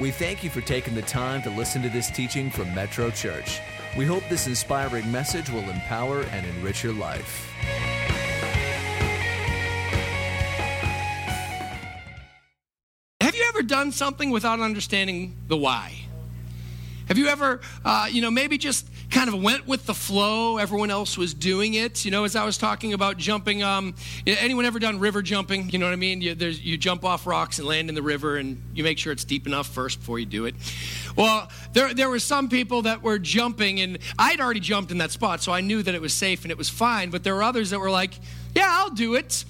We thank you for taking the time to listen to this teaching from Metro Church. We hope this inspiring message will empower and enrich your life. Have you ever done something without understanding the why? Have you ever, maybe just kind of went with the flow? Everyone else was doing it. You know, as I was talking about jumping, anyone ever done river jumping? You know what I mean? You jump off rocks and land in the river, and you make sure it's deep enough first before you do it. Well, there were some people that were jumping, and I'd already jumped in that spot, so I knew that it was safe and it was fine. But there were others that were like, yeah, I'll do it.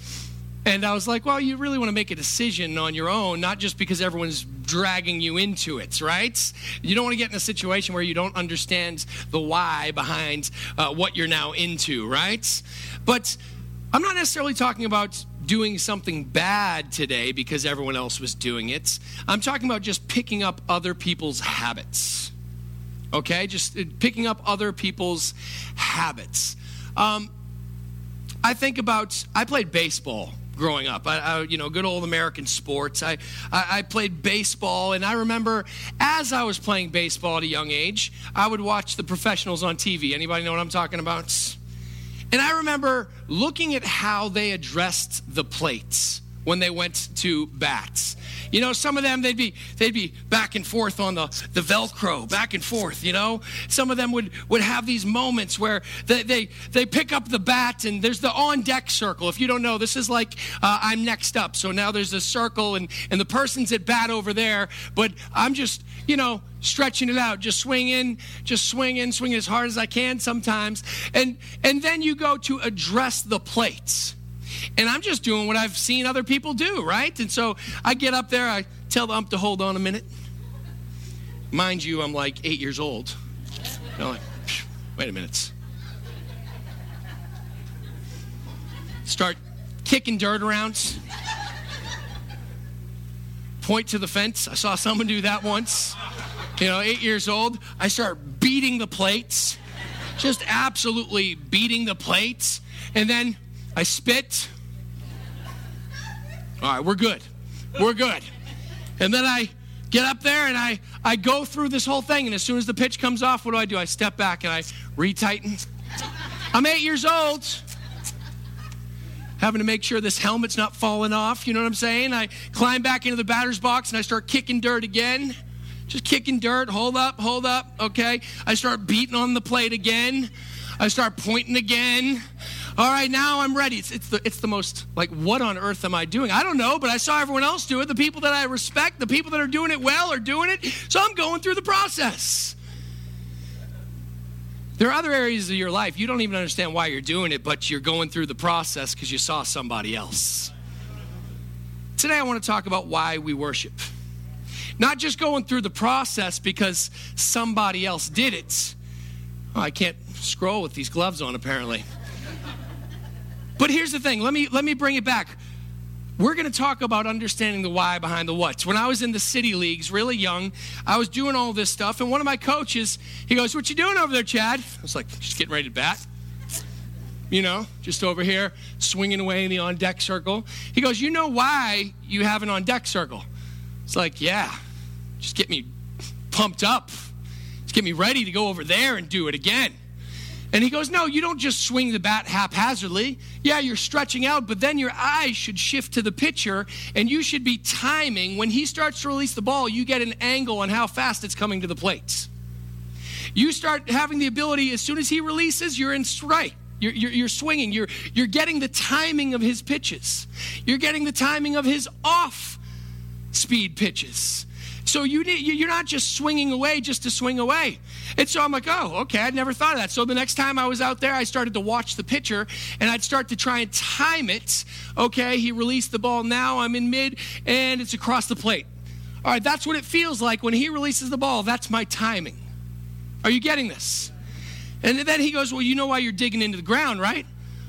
And I was like, well, you really want to make a decision on your own, not just because everyone's dragging you into it, right? You don't want to get in a situation where you don't understand the why behind what you're now into, right? But I'm not necessarily talking about doing something bad today because everyone else was doing it. I'm talking about just picking up other people's habits, okay? Just picking up other people's habits. I think about, I played baseball growing up, good old American sports. I played baseball, and I remember as I was playing baseball at a young age, I would watch the professionals on TV. Anybody know what I'm talking about? And I remember looking at how they addressed the plates when they went to bats. You know, some of them, they'd be back and forth on the Velcro, back and forth, you know. Some of them would have these moments where they pick up the bat, and there's the on-deck circle. If you don't know, this is like I'm next up. So now there's a circle, and the person's at bat over there, but I'm just, stretching it out, just swinging as hard as I can sometimes. And then you go to address the plates. And I'm just doing what I've seen other people do, right? And so I get up there, I tell the ump to hold on a minute. Mind you, I'm like 8 years old. And I'm like, wait a minute. Start kicking dirt around. Point to the fence. I saw someone do that once. 8 years old. I start beating the plates. Just absolutely beating the plates. And then I spit. All right, we're good. And then I get up there, and I go through this whole thing, and as soon as the pitch comes off, what do? I step back, and I retighten. I'm 8 years old, having to make sure this helmet's not falling off, you know what I'm saying? I climb back into the batter's box, and I start kicking dirt again. Just kicking dirt, hold up, okay. I start beating on the plate again. I start pointing again. All right, now I'm ready. It's the most, like, what on earth am I doing? I don't know, but I saw everyone else do it. The people that I respect, the people that are doing it well are doing it. So I'm going through the process. There are other areas of your life you don't even understand why you're doing it, but you're going through the process because you saw somebody else. Today I want to talk about why we worship. Not just going through the process because somebody else did it. Oh, I can't scroll with these gloves on, apparently. But here's the thing. Let me bring it back. We're going to talk about understanding the why behind the what. When I was in the city leagues, really young, I was doing all this stuff, and one of my coaches, he goes, "What you doing over there, Chad?" I was like, "Just getting ready to bat." Just over here, swinging away in the on-deck circle. He goes, "You know why you have an on-deck circle?" It's like, "Yeah, just get me pumped up. Just get me ready to go over there and do it again." And he goes, "No, you don't just swing the bat haphazardly. Yeah, you're stretching out, but then your eyes should shift to the pitcher, and you should be timing. When he starts to release the ball, you get an angle on how fast it's coming to the plate. You start having the ability, as soon as he releases, you're in strike. You're swinging. You're getting the timing of his pitches. You're getting the timing of his off-speed pitches. So you're not just swinging away just to swing away." And so I'm like, "Oh, okay, I'd never thought of that." So the next time I was out there, I started to watch the pitcher, and I'd start to try and time it. Okay, he released the ball. Now I'm in mid, and it's across the plate. All right, that's what it feels like when he releases the ball. That's my timing. Are you getting this? And then he goes, "Well, you know why you're digging into the ground, right?"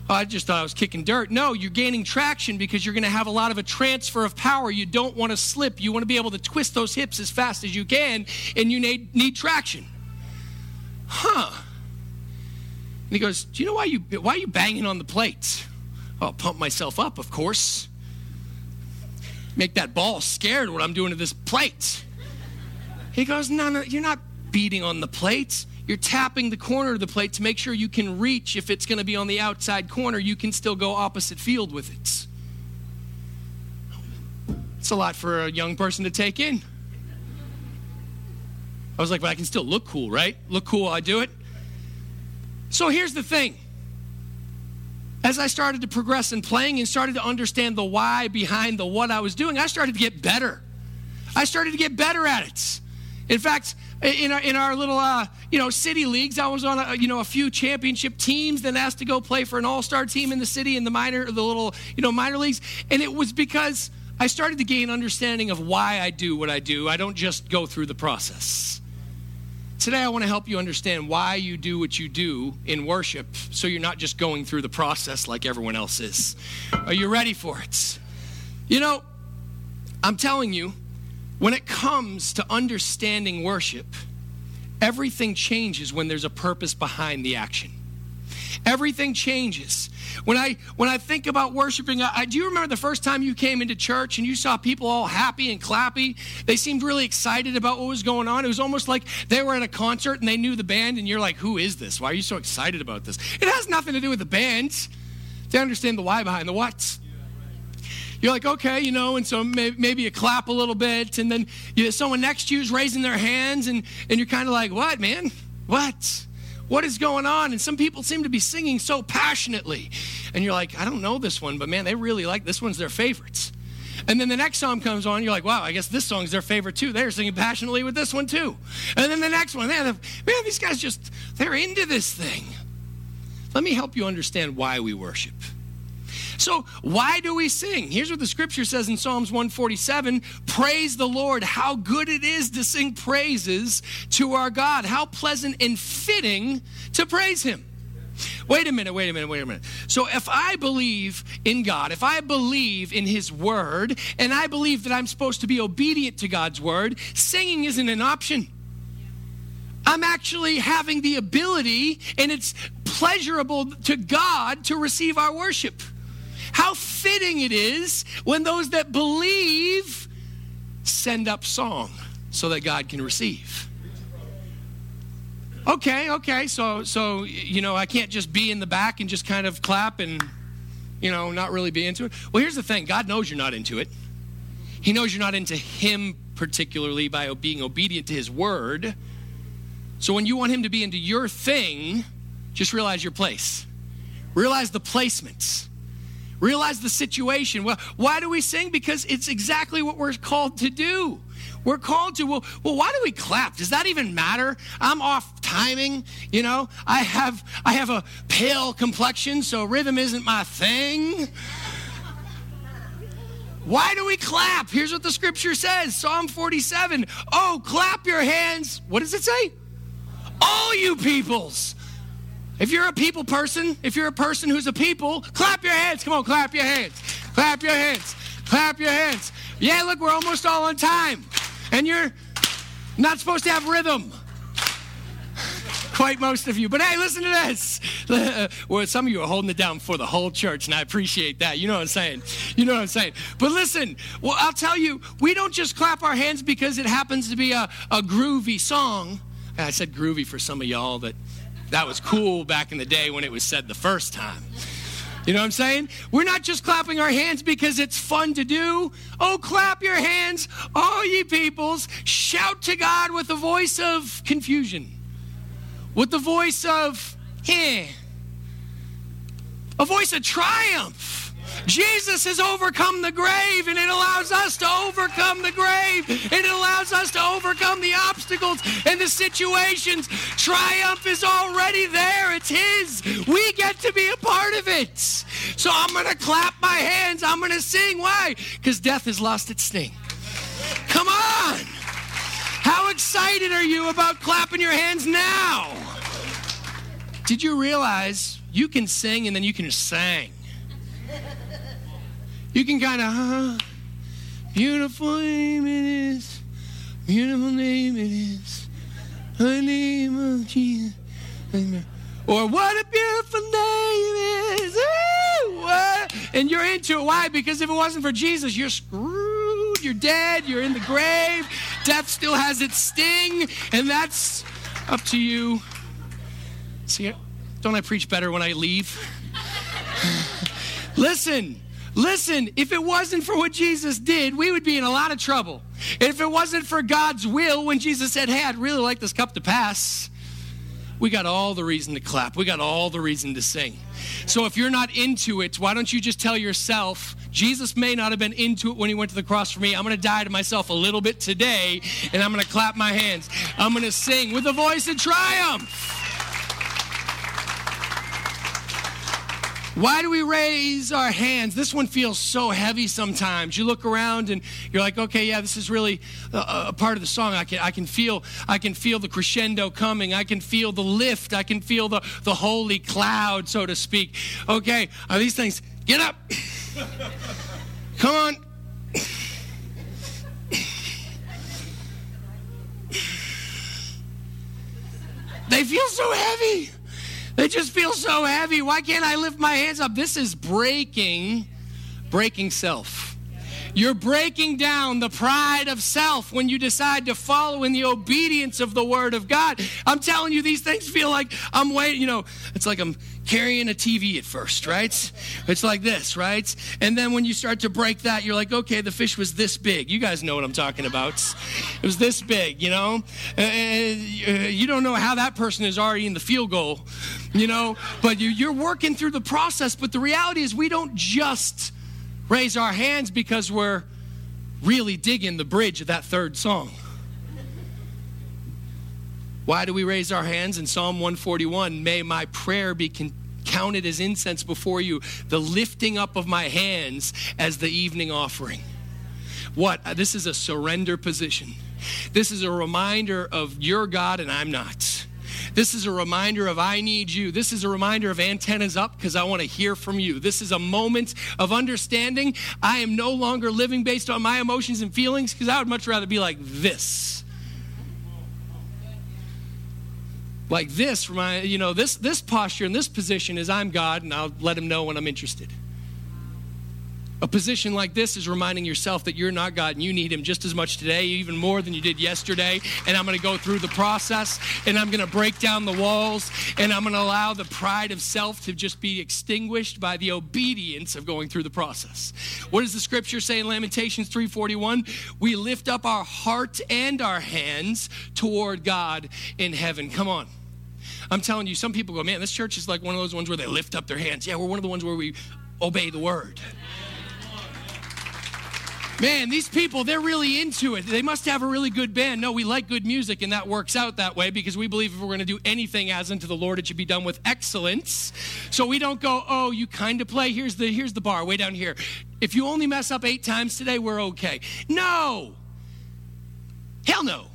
"Oh, I just thought I was kicking dirt." "No, you're gaining traction because you're going to have a lot of a transfer of power. You don't want to slip. You want to be able to twist those hips as fast as you can, and you need traction." "Huh." And he goes, "Do you know why are you banging on the plate?" "I'll pump myself up, of course. Make that ball scared what I'm doing to this plate." He goes, no, you're not beating on the plates. You're tapping the corner of the plate to make sure you can reach. If it's going to be on the outside corner, you can still go opposite field with it. It's a lot for a young person to take in. I was like, but I can still look cool, right? Look cool while I do it. So here's the thing. As I started to progress in playing and started to understand the why behind the what I was doing, I started to get better. I started to get better at it. In fact, in our little city leagues, I was on a few championship teams, then asked to go play for an all-star team in the city in the minor leagues, and it was because I started to gain understanding of why I do what I do. I don't just go through the process. Today I want to help you understand why you do what you do in worship, so you're not just going through the process like everyone else is. Are you ready for it? I'm telling you, when it comes to understanding worship, everything changes when there's a purpose behind the action. Everything changes. When I think about worshiping, do you remember the first time you came into church and you saw people all happy and clappy? They seemed really excited about what was going on. It was almost like they were at a concert and they knew the band, and you're like, who is this? Why are you so excited about this? It has nothing to do with the band. They understand the why behind the what. You're like, okay, and so maybe you clap a little bit, and then someone next to you is raising their hands, and you're kind of like, what, man? What is going on? And some people seem to be singing so passionately. And you're like, I don't know this one, but man, they really like this one's their favorites. And then the next song comes on, you're like, wow, I guess this song's their favorite too. They're singing passionately with this one too. And then the next one, man, these guys they're into this thing. Let me help you understand why we worship. So why do we sing? Here's what the scripture says in Psalms 147. Praise the Lord. How good it is to sing praises to our God. How pleasant and fitting to praise him. Wait a minute. So if I believe in God, if I believe in his word, and I believe that I'm supposed to be obedient to God's word, singing isn't an option. I'm actually having the ability, and it's pleasurable to God to receive our worship. How fitting it is when those that believe send up song so that God can receive. Okay. So I can't just be in the back and just kind of clap and, not really be into it. Well, here's the thing. God knows you're not into it. He knows you're not into him particularly by being obedient to his word. So when you want him to be into your thing, just realize your place. Realize the placements. Realize the situation. Well, why do we sing? Because it's exactly what we're called to do. We're called to, well, why do we clap? Does that even matter? I'm off timing, I have a pale complexion, so rhythm isn't my thing. Why do we clap? Here's what the scripture says, Psalm 47. Oh, clap your hands. What does it say? All you peoples. If you're a people person, if you're a person who's a people, clap your hands. Come on, clap your hands. Clap your hands. Clap your hands. Yeah, look, we're almost all on time. And you're not supposed to have rhythm. Quite most of you. But hey, listen to this. Well, some of you are holding it down for the whole church, and I appreciate that. You know what I'm saying. But listen, well, I'll tell you, we don't just clap our hands because it happens to be a groovy song. And I said groovy for some of y'all that was cool back in the day when it was said the first time. You know what I'm saying? We're not just clapping our hands because it's fun to do. Oh, clap your hands, all ye peoples. Shout to God with the voice of confusion. With the voice of, a voice of triumph. Jesus has overcome the grave, and it allows us to overcome the grave, and it allows us to overcome the obstacles and the situations. Triumph is already there. It's his. We get to be a part of it. So I'm going to clap my hands. I'm going to sing. Why? Because death has lost its sting. Come on. How excited are you about clapping your hands now? Did you realize you can sing and then you can just sing? You can kind of, beautiful name it is, beautiful name it is, the name of Jesus. Or what a beautiful name is. Ooh, and you're into it. Why? Because if it wasn't for Jesus, you're screwed. you're dead, you're in the grave, death still has its sting, and that's up to you. See, don't I preach better when I leave? Listen, if it wasn't for what Jesus did, we would be in a lot of trouble. If it wasn't for God's will, when Jesus said, hey, I'd really like this cup to pass, we got all the reason to clap. We got all the reason to sing. So if you're not into it, why don't you just tell yourself, Jesus may not have been into it when he went to the cross for me. I'm going to die to myself a little bit today, and I'm going to clap my hands. I'm going to sing with a voice of triumph. Why do we raise our hands? This one feels so heavy sometimes. You look around and you're like, okay, yeah, this is really a part of the song. I can feel the crescendo coming. I can feel the lift. I can feel the holy cloud, so to speak. Okay, are these things, get up. Come on. They feel so heavy. They just feel so heavy. Why can't I lift my hands up? This is breaking self. You're breaking down the pride of self when you decide to follow in the obedience of the Word of God. I'm telling you, these things feel like I'm waiting. You know, it's like I'm carrying a TV at first, right? It's like this, right? And then when you start to break that, you're like, okay, the fish was this big. You guys know what I'm talking about. It was this big, you know? You don't know how that person is already in the field goal, you know? But you're working through the process. But the reality is we don't just raise our hands because we're really digging the bridge of that third song. Why do we raise our hands? In Psalm 141, may my prayer be counted as incense before you, the lifting up of my hands as the evening offering. What? This is a surrender position. This is a reminder of you're God and I'm not. This is a reminder of I need you. This is a reminder of antennas up because I want to hear from you. This is a moment of understanding. I am no longer living based on my emotions and feelings because I would much rather be like this. Like this, this posture and this position is I'm God and I'll let him know when I'm interested. A position like this is reminding yourself that you're not God and you need him just as much today, even more than you did yesterday. And I'm going to go through the process and I'm going to break down the walls and I'm going to allow the pride of self to just be extinguished by the obedience of going through the process. What does the scripture say in Lamentations 3:41? We lift up our heart and our hands toward God in heaven. Come on. I'm telling you, some people go, man, this church is like one of those ones where they lift up their hands. Yeah, we're one of the ones where we obey the word. Man, these people, they're really into it. They must have a really good band. No, we like good music, and that works out that way because we believe if we're going to do anything as unto the Lord, it should be done with excellence. So we don't go, oh, you kind of play. Here's the bar way down here. If you only mess up 8 times today, we're okay. No. Hell no.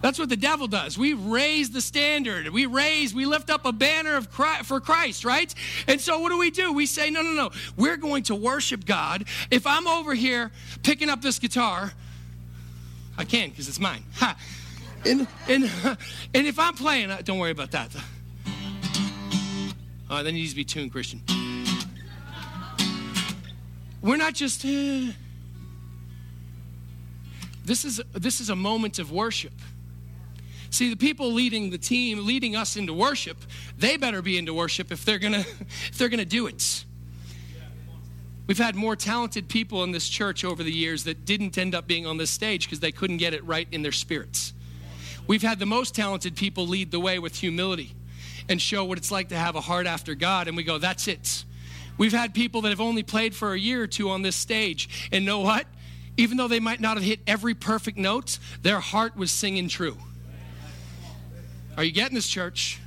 That's what the devil does. We raise the standard. We lift up a banner of Christ, for Christ, right? And so what do? We say, no. We're going to worship God. If I'm over here picking up this guitar, I can because it's mine. Ha. And if I'm playing, don't worry about that. All right, then you need to be tuned, Christian. We're not just... This is a moment of worship. See, the people leading the team, leading us into worship, they better be into worship if they're gonna do it. We've had more talented people in this church over the years that didn't end up being on this stage because they couldn't get it right in their spirits. We've had the most talented people lead the way with humility and show what it's like to have a heart after God, and we go, that's it. We've had people that have only played for a year or two on this stage, and know what? Even though they might not have hit every perfect note, their heart was singing true. Are you getting this, church?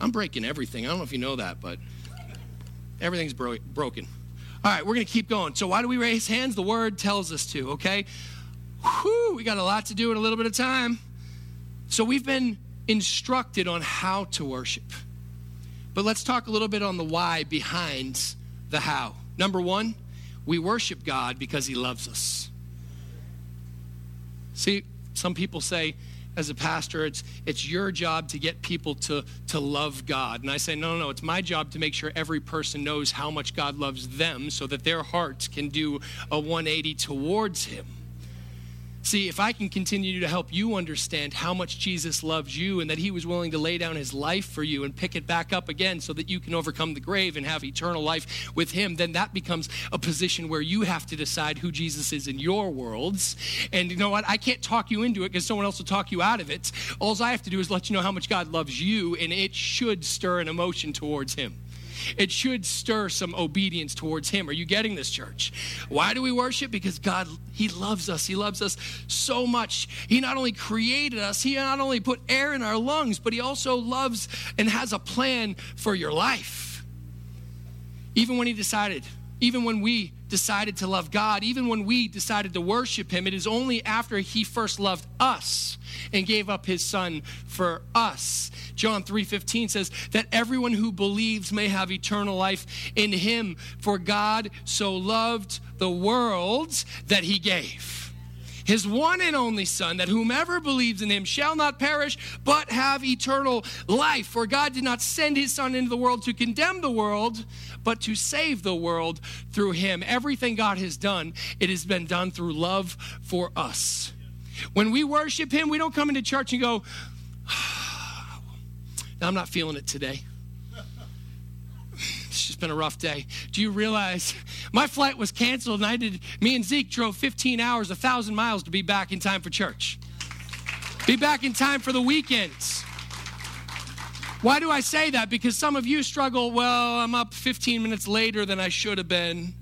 I'm breaking everything. I don't know if you know that, but everything's broken. All right, we're going to keep going. So why do we raise hands? The word tells us to, okay? Whew, we got a lot to do in a little bit of time. So we've been instructed on how to worship. But let's talk a little bit on the why behind the how. Number one, we worship God because he loves us. See, some people say, as a pastor, it's your job to get people to love God. And I say, no, it's my job to make sure every person knows how much God loves them so that their hearts can do a 180 towards him. See, if I can continue to help you understand how much Jesus loves you and that he was willing to lay down his life for you and pick it back up again so that you can overcome the grave and have eternal life with him, then that becomes a position where you have to decide who Jesus is in your worlds. And you know what? I can't talk you into it because someone else will talk you out of it. All I have to do is let you know how much God loves you, and it should stir an emotion towards him. It should stir some obedience towards him. Are you getting this, church? Why do we worship? Because God, he loves us. He loves us so much. He not only created us, he not only put air in our lungs, but he also loves and has a plan for your life. Even when we decided to love God, even when we decided to worship him, it is only after he first loved us and gave up his son for us. John 3:15 says that everyone who believes may have eternal life in him, for God so loved the world that he gave his one and only son, that whomever believes in him shall not perish, but have eternal life. For God did not send his son into the world to condemn the world, but to save the world through him. Everything God has done, it has been done through love for us. When we worship him, we don't come into church and go, I'm not feeling it today. It's just been a rough day. Do you realize my flight was canceled and me and Zeke drove 15 hours, 1,000 miles to be back in time for church. Be back in time for the weekends. Why do I say that? Because some of you struggle, well, I'm up 15 minutes later than I should have been.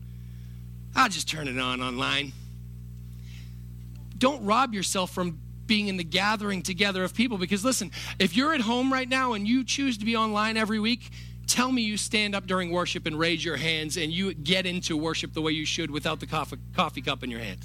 I'll just turn it on online. Don't rob yourself from being in the gathering together of people, because listen, if you're at home right now and you choose to be online every week, tell me you stand up during worship and raise your hands and you get into worship the way you should without the coffee cup in your hand.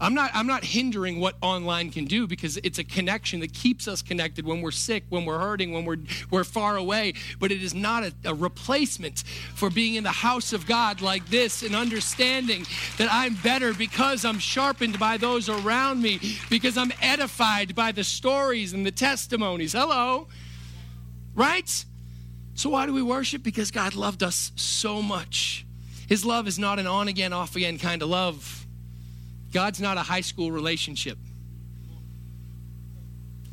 I'm not hindering what online can do, because it's a connection that keeps us connected when we're sick, when we're hurting, when we're far away. But it is not a replacement for being in the house of God like this and understanding that I'm better because I'm sharpened by those around me, because I'm edified by the stories and the testimonies. Hello? Right? So why do we worship? Because God loved us so much. His love is not an on-again, off-again kind of love. God's not a high school relationship.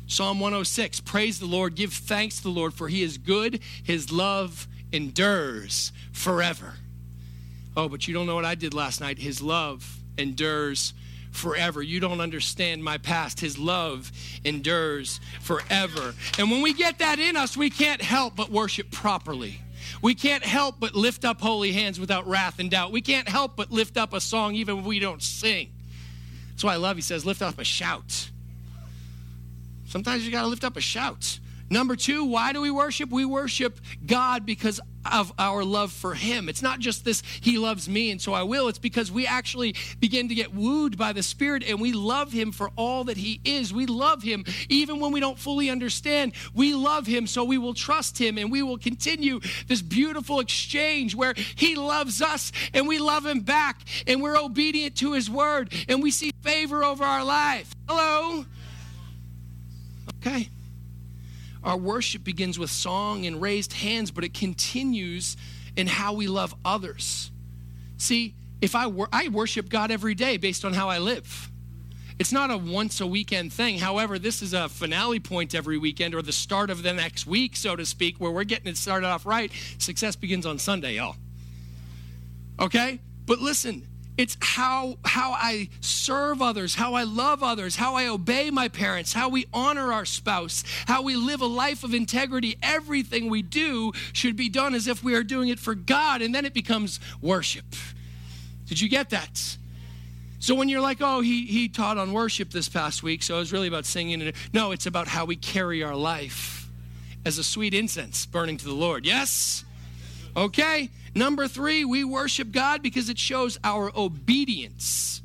Psalm 106, praise the Lord, give thanks to the Lord, for he is good. His love endures forever. Oh, but you don't know what I did last night. His love endures forever. You don't understand my past. His love endures forever. And when we get that in us, we can't help but worship properly. We can't help but lift up holy hands without wrath and doubt. We can't help but lift up a song even when we don't sing. That's why I love, he says, lift up a shout. Sometimes you got to lift up a shout. Number two, why do we worship? We worship God because of our love for him. It's not just this, he loves me and so I will. It's because we actually begin to get wooed by the Spirit and we love him for all that he is. We love him even when we don't fully understand. We love him, so we will trust him and we will continue this beautiful exchange where he loves us and we love him back and we're obedient to his word and we see favor over our life. Hello? Okay. Our worship begins with song and raised hands, but it continues in how we love others. See, if I worship God every day based on how I live. It's not a once-a-weekend thing. However, this is a finale point every weekend, or the start of the next week, so to speak, where we're getting it started off right. Success begins on Sunday, y'all. Okay? But listen, it's how I serve others, how I love others, how I obey my parents, how we honor our spouse, how we live a life of integrity. Everything we do should be done as if we are doing it for God, and then it becomes worship. Did you get that? So when you're like, oh, he taught on worship this past week, so it was really about singing. No, it's about how we carry our life as a sweet incense burning to the Lord. Yes? Okay, number three, we worship God because it shows our obedience.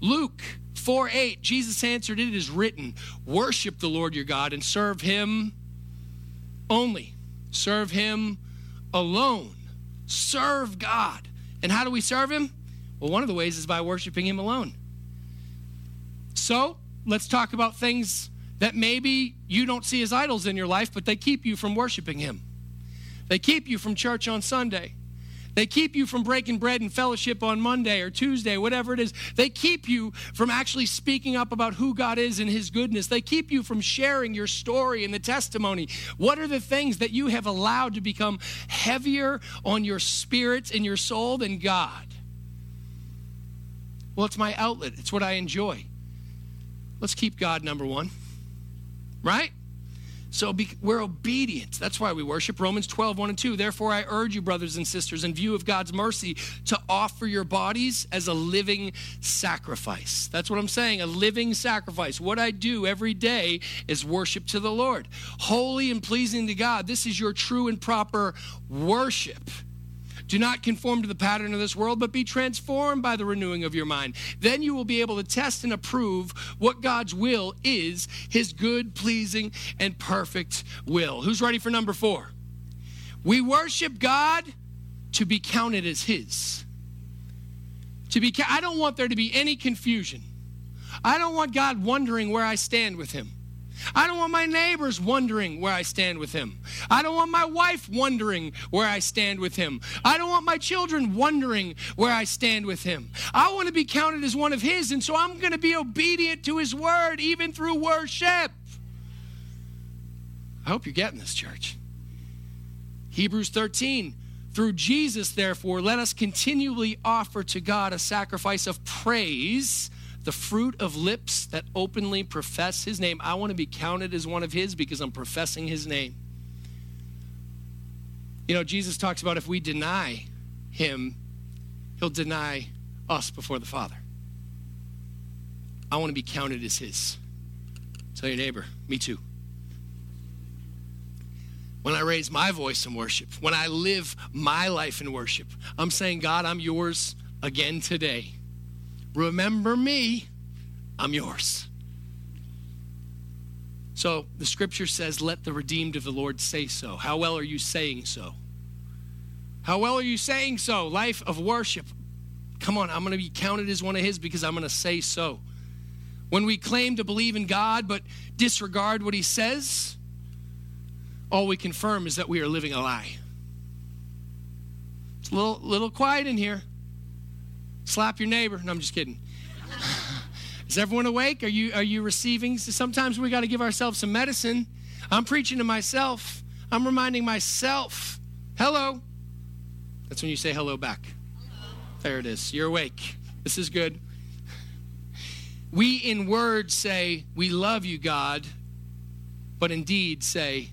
Luke 4:8, Jesus answered, it is written, worship the Lord your God and serve him only. Serve him alone. Serve God. And how do we serve him? Well, one of the ways is by worshiping him alone. So Let's talk about things that maybe you don't see as idols in your life, but they keep you from worshiping him. They keep you from church on Sunday. They keep you from breaking bread and fellowship on Monday or Tuesday, whatever it is. They keep you from actually speaking up about who God is and his goodness. They keep you from sharing your story and the testimony. What are the things that you have allowed to become heavier on your spirits and your soul than God? Well, it's my outlet. It's what I enjoy. Let's keep God number one, right? So we're obedient. That's why we worship. Romans 12, 1 and 2. Therefore, I urge you, brothers and sisters, in view of God's mercy, to offer your bodies as a living sacrifice. That's what I'm saying, a living sacrifice. What I do every day is worship to the Lord. Holy and pleasing to God, this is your true and proper worship. Do not conform to the pattern of this world, but be transformed by the renewing of your mind. Then you will be able to test and approve what God's will is, his good, pleasing, and perfect will. Who's ready for number 4? We worship God to be counted as his. I don't want there to be any confusion. I don't want God wondering where I stand with him. I don't want my neighbors wondering where I stand with him. I don't want my wife wondering where I stand with him. I don't want my children wondering where I stand with him. I want to be counted as one of his, and so I'm going to be obedient to his word, even through worship. I hope you're getting this, church. Hebrews 13, through Jesus, therefore, let us continually offer to God a sacrifice of praise, the fruit of lips that openly profess his name. I want to be counted as one of his because I'm professing his name. You know, Jesus talks about if we deny him, he'll deny us before the Father. I want to be counted as his. Tell your neighbor, me too. When I raise my voice in worship, when I live my life in worship, I'm saying, God, I'm yours again today. Remember me, I'm yours. So the scripture says, let the redeemed of the Lord say so. How well are you saying so? How well are you saying so? Life of worship. Come on, I'm going to be counted as one of his because I'm going to say so. When we claim to believe in God but disregard what he says, all we confirm is that we are living a lie. It's a little quiet in here. Slap your neighbor. No, I'm just kidding. Is everyone awake? Are you receiving? Sometimes we got to give ourselves some medicine. I'm preaching to myself. I'm reminding myself. Hello. That's when you say hello back. Hello. There it is. You're awake. This is good. We in words say, we love you, God, but indeed say,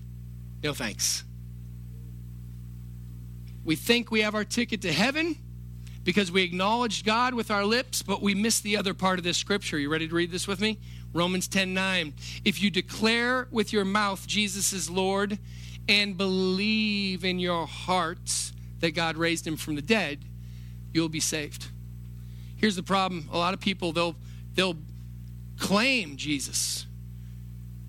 no thanks. We think we have our ticket to heaven, because we acknowledged God with our lips, but we missed the other part of this scripture. You ready to read this with me? Romans 10:9. If you declare with your mouth Jesus is Lord and believe in your heart that God raised him from the dead, you'll be saved. Here's the problem. A lot of people, they'll claim Jesus.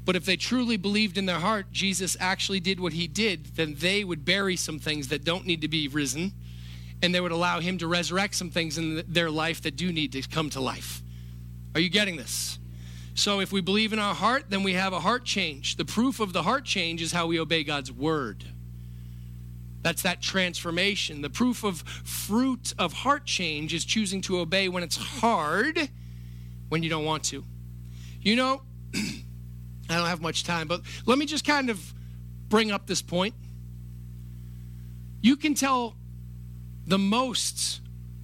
But if they truly believed in their heart Jesus actually did what he did, then they would bury some things that don't need to be risen. And they would allow him to resurrect some things in their life that do need to come to life. Are you getting this? So if we believe in our heart, then we have a heart change. The proof of the heart change is how we obey God's word. That's that transformation. The proof of fruit of heart change is choosing to obey when it's hard, when you don't want to. You know, I don't have much time, but let me just kind of bring up this point. You can tell the most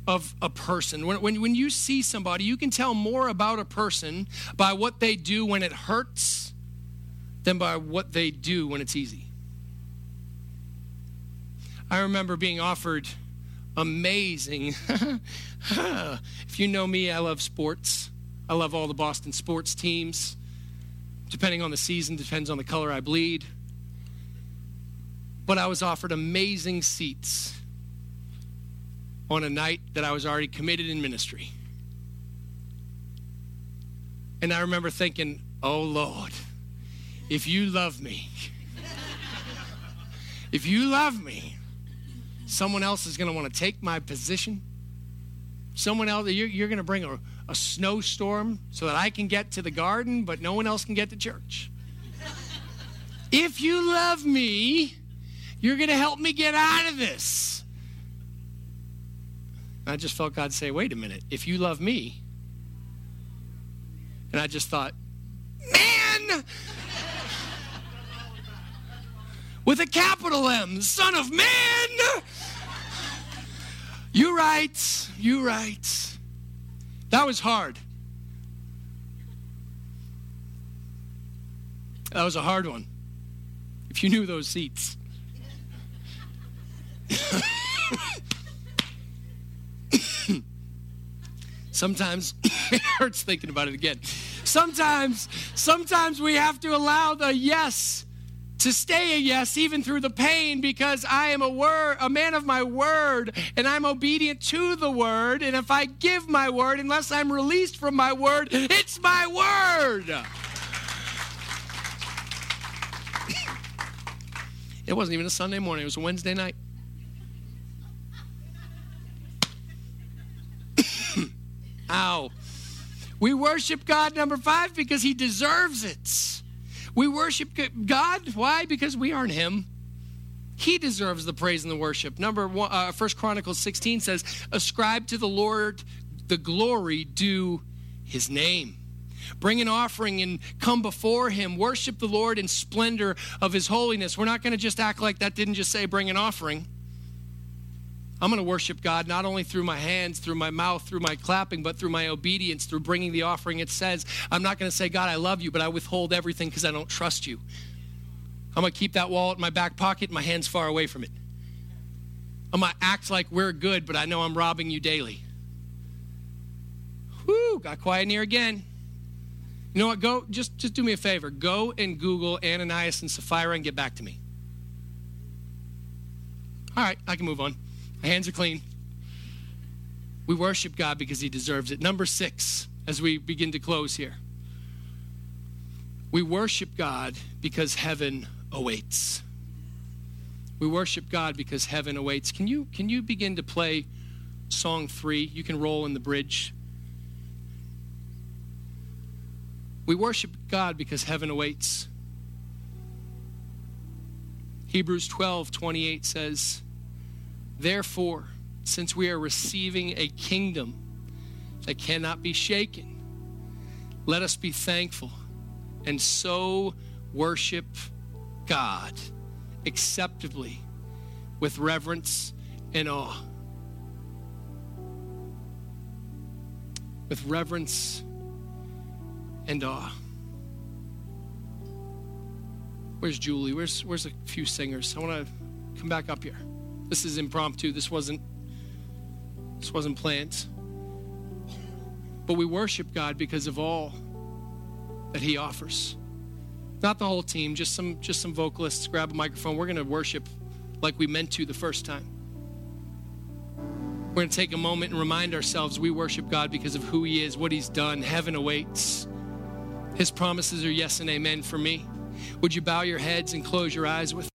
of a person. When you see somebody, you can tell more about a person by what they do when it hurts than by what they do when it's easy. I remember being offered amazing, if you know me, I love sports. I love all the Boston sports teams. Depending on the season, depends on the color I bleed. But I was offered amazing seats on a night that I was already committed in ministry. And I remember thinking, oh Lord, if you love me, someone else is gonna wanna take my position. someone else, you're going to bring a snowstorm so that I can get to the garden, but no one else can get to church. If you love me, you're going to help me get out of this. And I just felt God say, wait a minute, if you love me. And I just thought, man, with a capital M, son of man. You're right. That was hard. That was a hard one. If you knew those seats. Sometimes it hurts thinking about it again. Sometimes we have to allow the yes to stay a yes even through the pain, because I am a man of my word, and I'm obedient to the word. And if I give my word, unless I'm released from my word, it's my word. It wasn't even a Sunday morning. It was a Wednesday night. Ow. We worship God, number 5, because he deserves it. We worship God. Why? Because we aren't him. He deserves the praise and the worship. Number 1, 1 Chronicles 16 says, ascribe to the Lord the glory due his name. Bring an offering and come before him. Worship the Lord in splendor of his holiness. We're not going to just act like that didn't just say bring an offering. I'm going to worship God not only through my hands, through my mouth, through my clapping, but through my obedience, through bringing the offering. It says, I'm not going to say, God, I love you, but I withhold everything because I don't trust you. I'm going to keep that wallet in my back pocket, my hands far away from it. I'm going to act like we're good, but I know I'm robbing you daily. Whew, got quiet in here again. You know what? Go, just do me a favor. Go and Google Ananias and Sapphira and get back to me. All right, I can move on. My hands are clean. We worship God because he deserves it. Number 6, as we begin to close here. We worship God because heaven awaits. We worship God because heaven awaits. Can you begin to play song 3? You can roll in the bridge. We worship God because heaven awaits. Hebrews 12:28 says, therefore, since we are receiving a kingdom that cannot be shaken, let us be thankful and so worship God acceptably with reverence and awe. With reverence and awe. Where's Julie? Where's a few singers? I want to come back up here. This is impromptu. This wasn't planned. But we worship God because of all that he offers. Not the whole team, just some vocalists. Grab a microphone. We're going to worship like we meant to the first time. We're going to take a moment and remind ourselves we worship God because of who he is, what he's done. Heaven awaits. His promises are yes and amen for me. Would you bow your heads and close your eyes with me?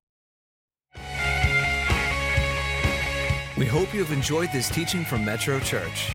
We hope you've enjoyed this teaching from Metro Church.